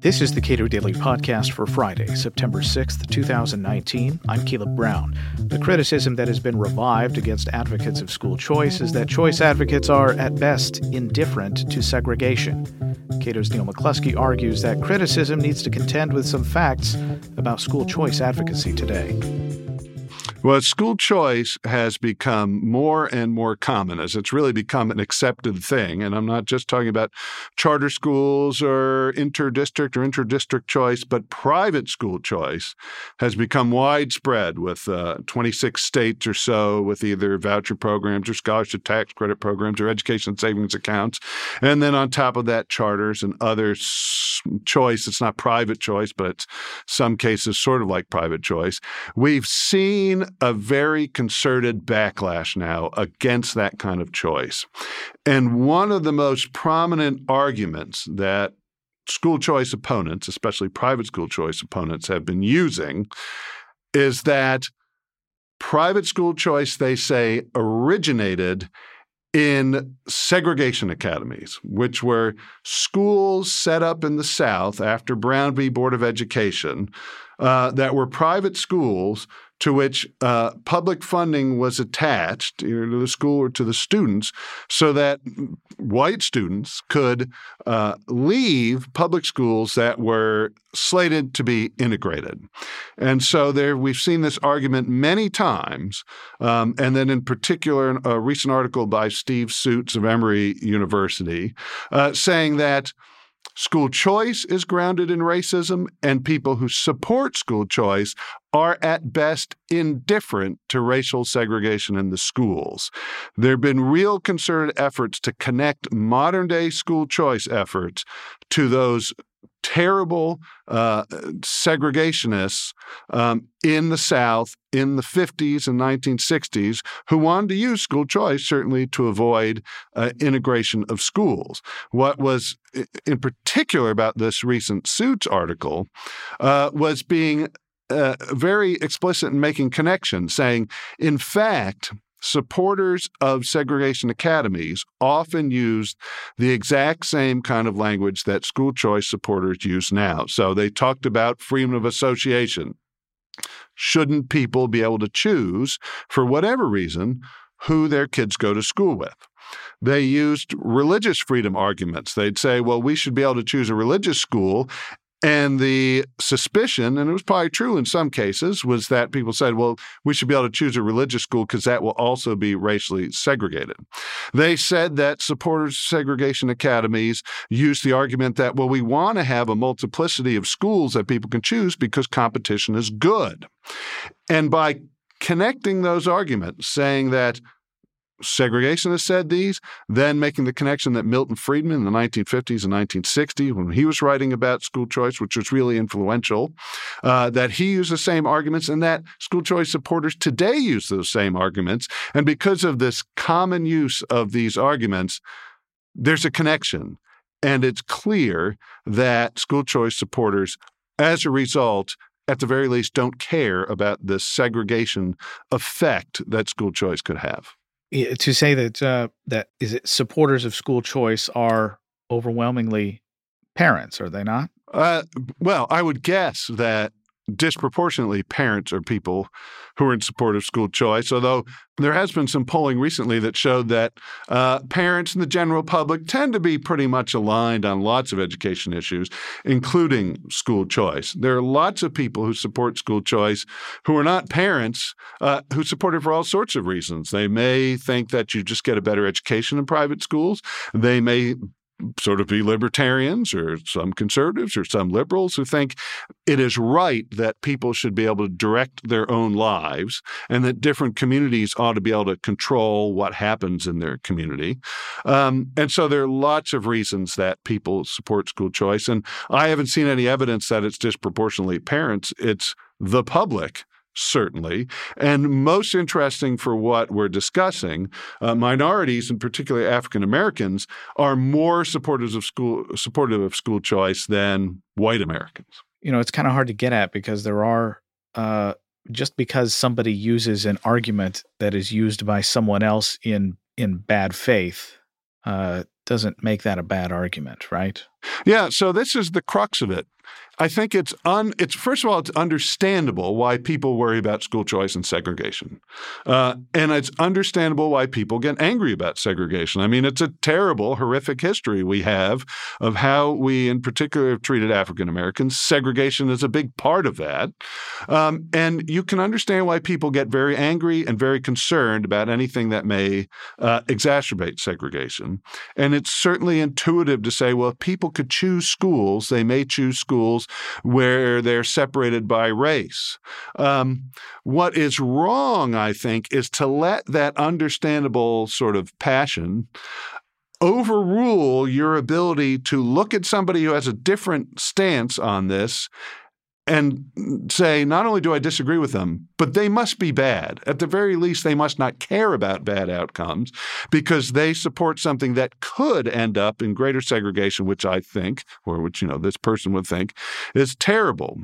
This is the Cato Daily Podcast for Friday, September 6th, 2019. I'm Caleb Brown. The criticism that has been revived against advocates of school choice is that choice advocates are, at best, indifferent to segregation. Cato's Neil McCluskey argues that criticism needs to contend with some facts about school choice advocacy today. Well, school choice has become more and more common as it's really become an accepted thing. And I'm not just talking about charter schools or interdistrict choice, but private school choice has become widespread with 26 states or so with either voucher programs or scholarship tax credit programs or education savings accounts. And then on top of that, charters and other choice. It's not private choice, but it's some cases sort of like private choice. We've seen a very concerted backlash now against that kind of choice. And one of the most prominent arguments that school choice opponents, especially private school choice opponents, have been using is that private school choice, they say, originated in segregation academies, which were schools set up in the South after Brown v. Board of Education that were private schools to which public funding was attached either to the school or to the students so that white students could leave public schools that were slated to be integrated. And so there, we've seen this argument many times. And then in particular, a recent article by Steve Suits of Emory University saying that school choice is grounded in racism, and people who support school choice are at best indifferent to racial segregation in the schools. There have been real concerted efforts to connect modern-day school choice efforts to those terrible segregationists in the South in the 50s and 1960s who wanted to use school choice, certainly, to avoid integration of schools. What was in particular about this recent Suits article was being very explicit in making connections, saying, in fact, supporters of segregation academies often used the exact same kind of language that school choice supporters use now. So they talked about freedom of association. Shouldn't people be able to choose, for whatever reason, who their kids go to school with? They used religious freedom arguments. They'd say, well, we should be able to choose a religious school. And the suspicion, and it was probably true in some cases, was that people said, well, we should be able to choose a religious school because that will also be racially segregated. They said that supporters of segregation academies used the argument that, well, we want to have a multiplicity of schools that people can choose because competition is good. And by connecting those arguments, saying that segregationists said these, then making the connection that Milton Friedman in the 1950s and 1960s, when he was writing about school choice, which was really influential, that he used the same arguments and that school choice supporters today use those same arguments. And because of this common use of these arguments, there's a connection. And it's clear that school choice supporters, as a result, at the very least, don't care about the segregation effect that school choice could have. To say that supporters of school choice are overwhelmingly parents, are they not? Well, I would guess that disproportionately parents are people who are in support of school choice, although there has been some polling recently that showed that parents and the general public tend to be pretty much aligned on lots of education issues, including school choice. There are lots of people who support school choice who are not parents, who support it for all sorts of reasons. They may think that you just get a better education in private schools. They may sort of be libertarians or some conservatives or some liberals who think it is right that people should be able to direct their own lives and that different communities ought to be able to control what happens in their community. And so there are lots of reasons that people support school choice. And I haven't seen any evidence that it's disproportionately parents. It's the public, certainly. And most interesting for what we're discussing, minorities, and particularly African Americans, are more supportive of school choice than white Americans. You know, it's kind of hard to get at because there are just because somebody uses an argument that is used by someone else in bad faith doesn't make that a bad argument, right? Yeah, so this is the crux of it. I think it's first of all, it's understandable why people worry about school choice and segregation. And it's understandable why people get angry about segregation. I mean, it's a terrible, horrific history we have of how we, in particular, have treated African Americans. Segregation is a big part of that. And you can understand why people get very angry and very concerned about anything that may exacerbate segregation. And it's certainly intuitive to say, well, if people could choose schools, they may choose schools where they're separated by race. What is wrong, I think, is to let that understandable sort of passion overrule your ability to look at somebody who has a different stance on this and say, not only do I disagree with them, but they must be bad. At the very least, they must not care about bad outcomes because they support something that could end up in greater segregation, which I think, or which, you know, this person would think is terrible.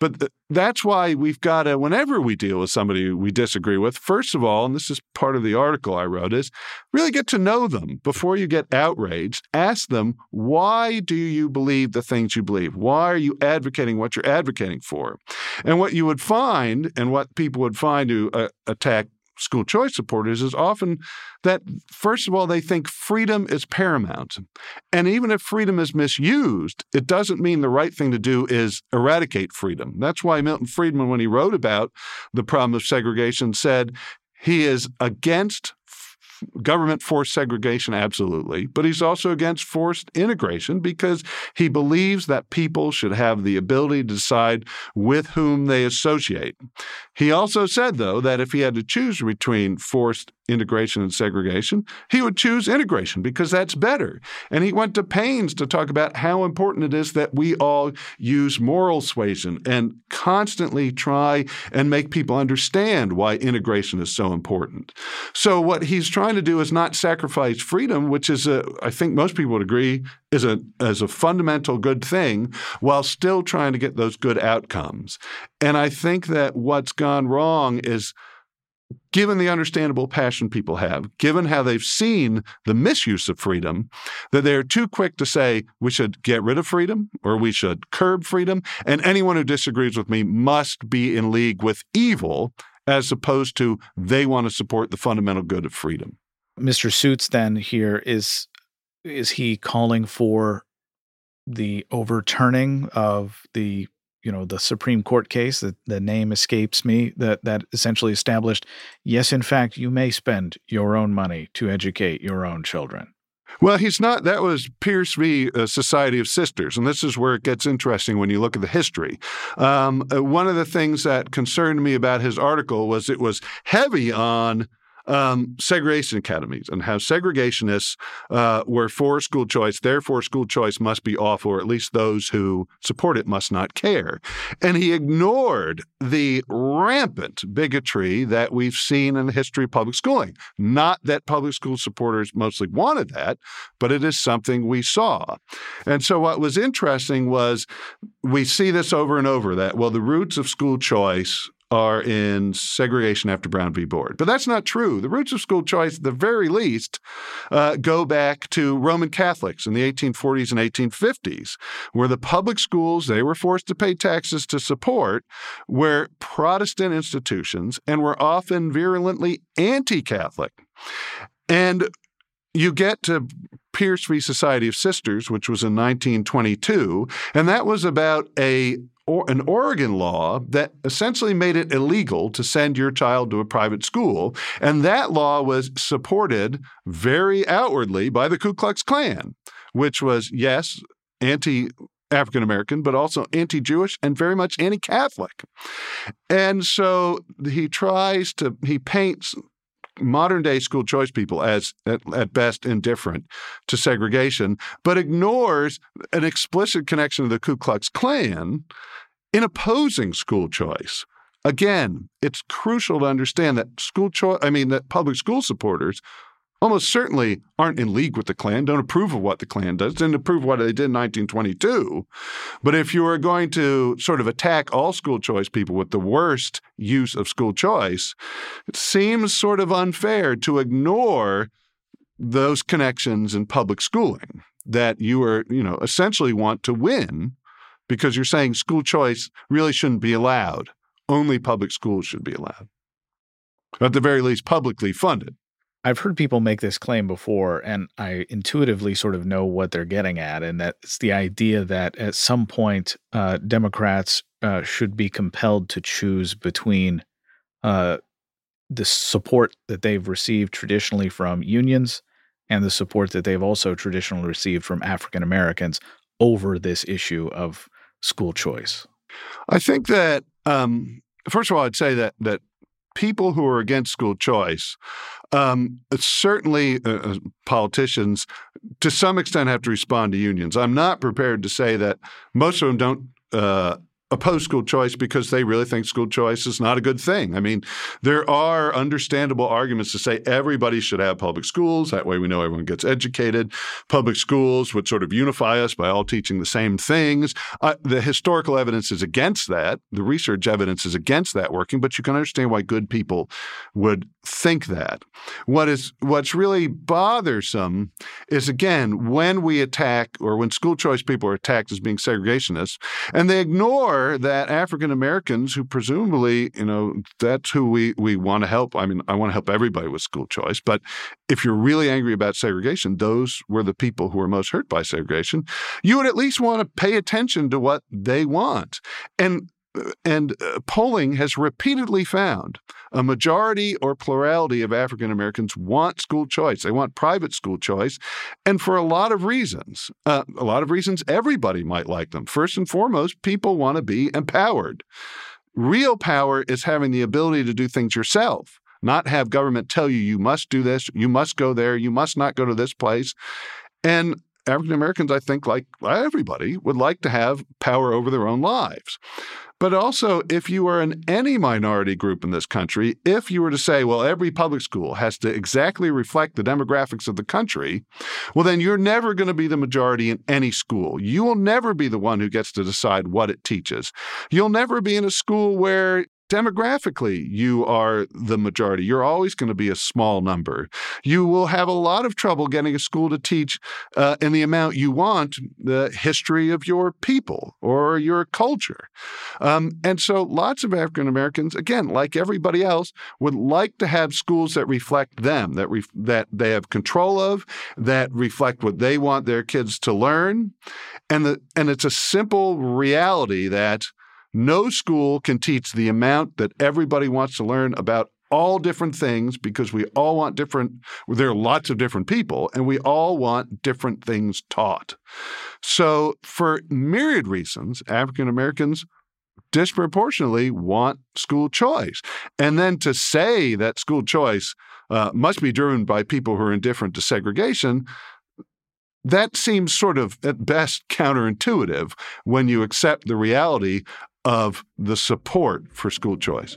But that's why we've got to, whenever we deal with somebody we disagree with, first of all, and this is part of the article I wrote, is really get to know them before you get outraged. Ask them, why do you believe the things you believe? Why are you advocating what you're advocating for? And what you would find, and what people would find who attack school choice supporters, is often that, first of all, they think freedom is paramount. And even if freedom is misused, it doesn't mean the right thing to do is eradicate freedom. That's why Milton Friedman, when he wrote about the problem of segregation, said he is against government forced segregation, absolutely, but he's also against forced integration because he believes that people should have the ability to decide with whom they associate. He also said, though, that if he had to choose between forced integration and segregation, he would choose integration because that's better. And he went to pains to talk about how important it is that we all use moral suasion and constantly try and make people understand why integration is so important. So what he's trying to do is not sacrifice freedom, which is, I think most people would agree, is a fundamental good thing, while still trying to get those good outcomes. And I think that what's gone wrong is, given the understandable passion people have, given how they've seen the misuse of freedom, that they're too quick to say we should get rid of freedom or we should curb freedom, and anyone who disagrees with me must be in league with evil, as opposed to they want to support the fundamental good of freedom. Mr. Suits then here, is he calling for the overturning of the the Supreme Court case, the name escapes me, that essentially established, yes, in fact, you may spend your own money to educate your own children? Well, he's not. That was Pierce v. Society of Sisters, and this is where it gets interesting when you look at the history. One of the things that concerned me about his article was it was heavy on segregation academies and how segregationists were for school choice, therefore school choice must be awful, or at least those who support it must not care. And he ignored the rampant bigotry that we've seen in the history of public schooling. Not that public school supporters mostly wanted that, but it is something we saw. And so what was interesting was we see this over and over, that, well, the roots of school choice are in segregation after Brown v. Board. But that's not true. The roots of school choice, at the very least, go back to Roman Catholics in the 1840s and 1850s, where the public schools, they were forced to pay taxes to support, were Protestant institutions and were often virulently anti-Catholic. And you get to Pierce v. Society of Sisters, which was in 1922, and that was about an Oregon law that essentially made it illegal to send your child to a private school. And that law was supported very outwardly by the Ku Klux Klan, which was, yes, anti-African American, but also anti-Jewish and very much anti-Catholic. And so he paints modern-day school choice people as, at best, indifferent to segregation, but ignores an explicit connection to the Ku Klux Klan in opposing school choice. Again, it's crucial to understand that that public school supporters almost certainly aren't in league with the Klan, don't approve of what the Klan does, didn't approve what they did in 1922. But if you are going to sort of attack all school choice people with the worst use of school choice, it seems sort of unfair to ignore those connections in public schooling that you are, essentially want to win because you're saying school choice really shouldn't be allowed. Only public schools should be allowed. At the very least, publicly funded. I've heard people make this claim before, and I intuitively sort of know what they're getting at, and that's the idea that at some point Democrats should be compelled to choose between the support that they've received traditionally from unions and the support that they've also traditionally received from African Americans over this issue of school choice. I think that, first of all, I'd say that people who are against school choice, certainly politicians, to some extent have to respond to unions. I'm not prepared to say that most of them don't oppose school choice because they really think school choice is not a good thing. I mean, there are understandable arguments to say everybody should have public schools. That way we know everyone gets educated. Public schools would sort of unify us by all teaching the same things. The historical evidence is against that. The research evidence is against that working, but you can understand why good people would think that. What's really bothersome is, again, when we attack or when school choice people are attacked as being segregationists, and they ignore that African Americans who presumably, that's who we want to help. I mean, I want to help everybody with school choice. But if you're really angry about segregation, those were the people who were most hurt by segregation. You would at least want to pay attention to what they want. And polling has repeatedly found a majority or plurality of African Americans want school choice. They want private school choice. And for a lot of reasons, everybody might like them. First and foremost, people want to be empowered. Real power is having the ability to do things yourself, not have government tell you, you must do this, you must go there, you must not go to this place. And African Americans, I think, like everybody, would like to have power over their own lives. But also, if you are in any minority group in this country, if you were to say, well, every public school has to exactly reflect the demographics of the country, well, then you're never going to be the majority in any school. You will never be the one who gets to decide what it teaches. You'll never be in a school where demographically you are the majority. You're always going to be a small number. You will have a lot of trouble getting a school to teach in the amount you want the history of your people or your culture. And so lots of African Americans, again, like everybody else, would like to have schools that reflect them, that they have control of, that reflect what they want their kids to learn. And it's a simple reality that no school can teach the amount that everybody wants to learn about all different things because we all want different – there are lots of different people, and we all want different things taught. So for myriad reasons, African Americans disproportionately want school choice. And then to say that school choice must be driven by people who are indifferent to segregation – that seems sort of, at best, counterintuitive when you accept the reality of the support for school choice.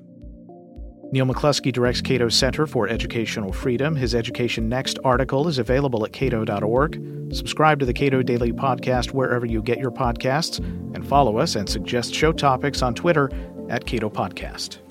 Neil McCluskey directs Cato's Center for Educational Freedom. His Education Next article is available at cato.org. Subscribe to the Cato Daily Podcast wherever you get your podcasts, and follow us and suggest show topics on Twitter at Cato Podcast.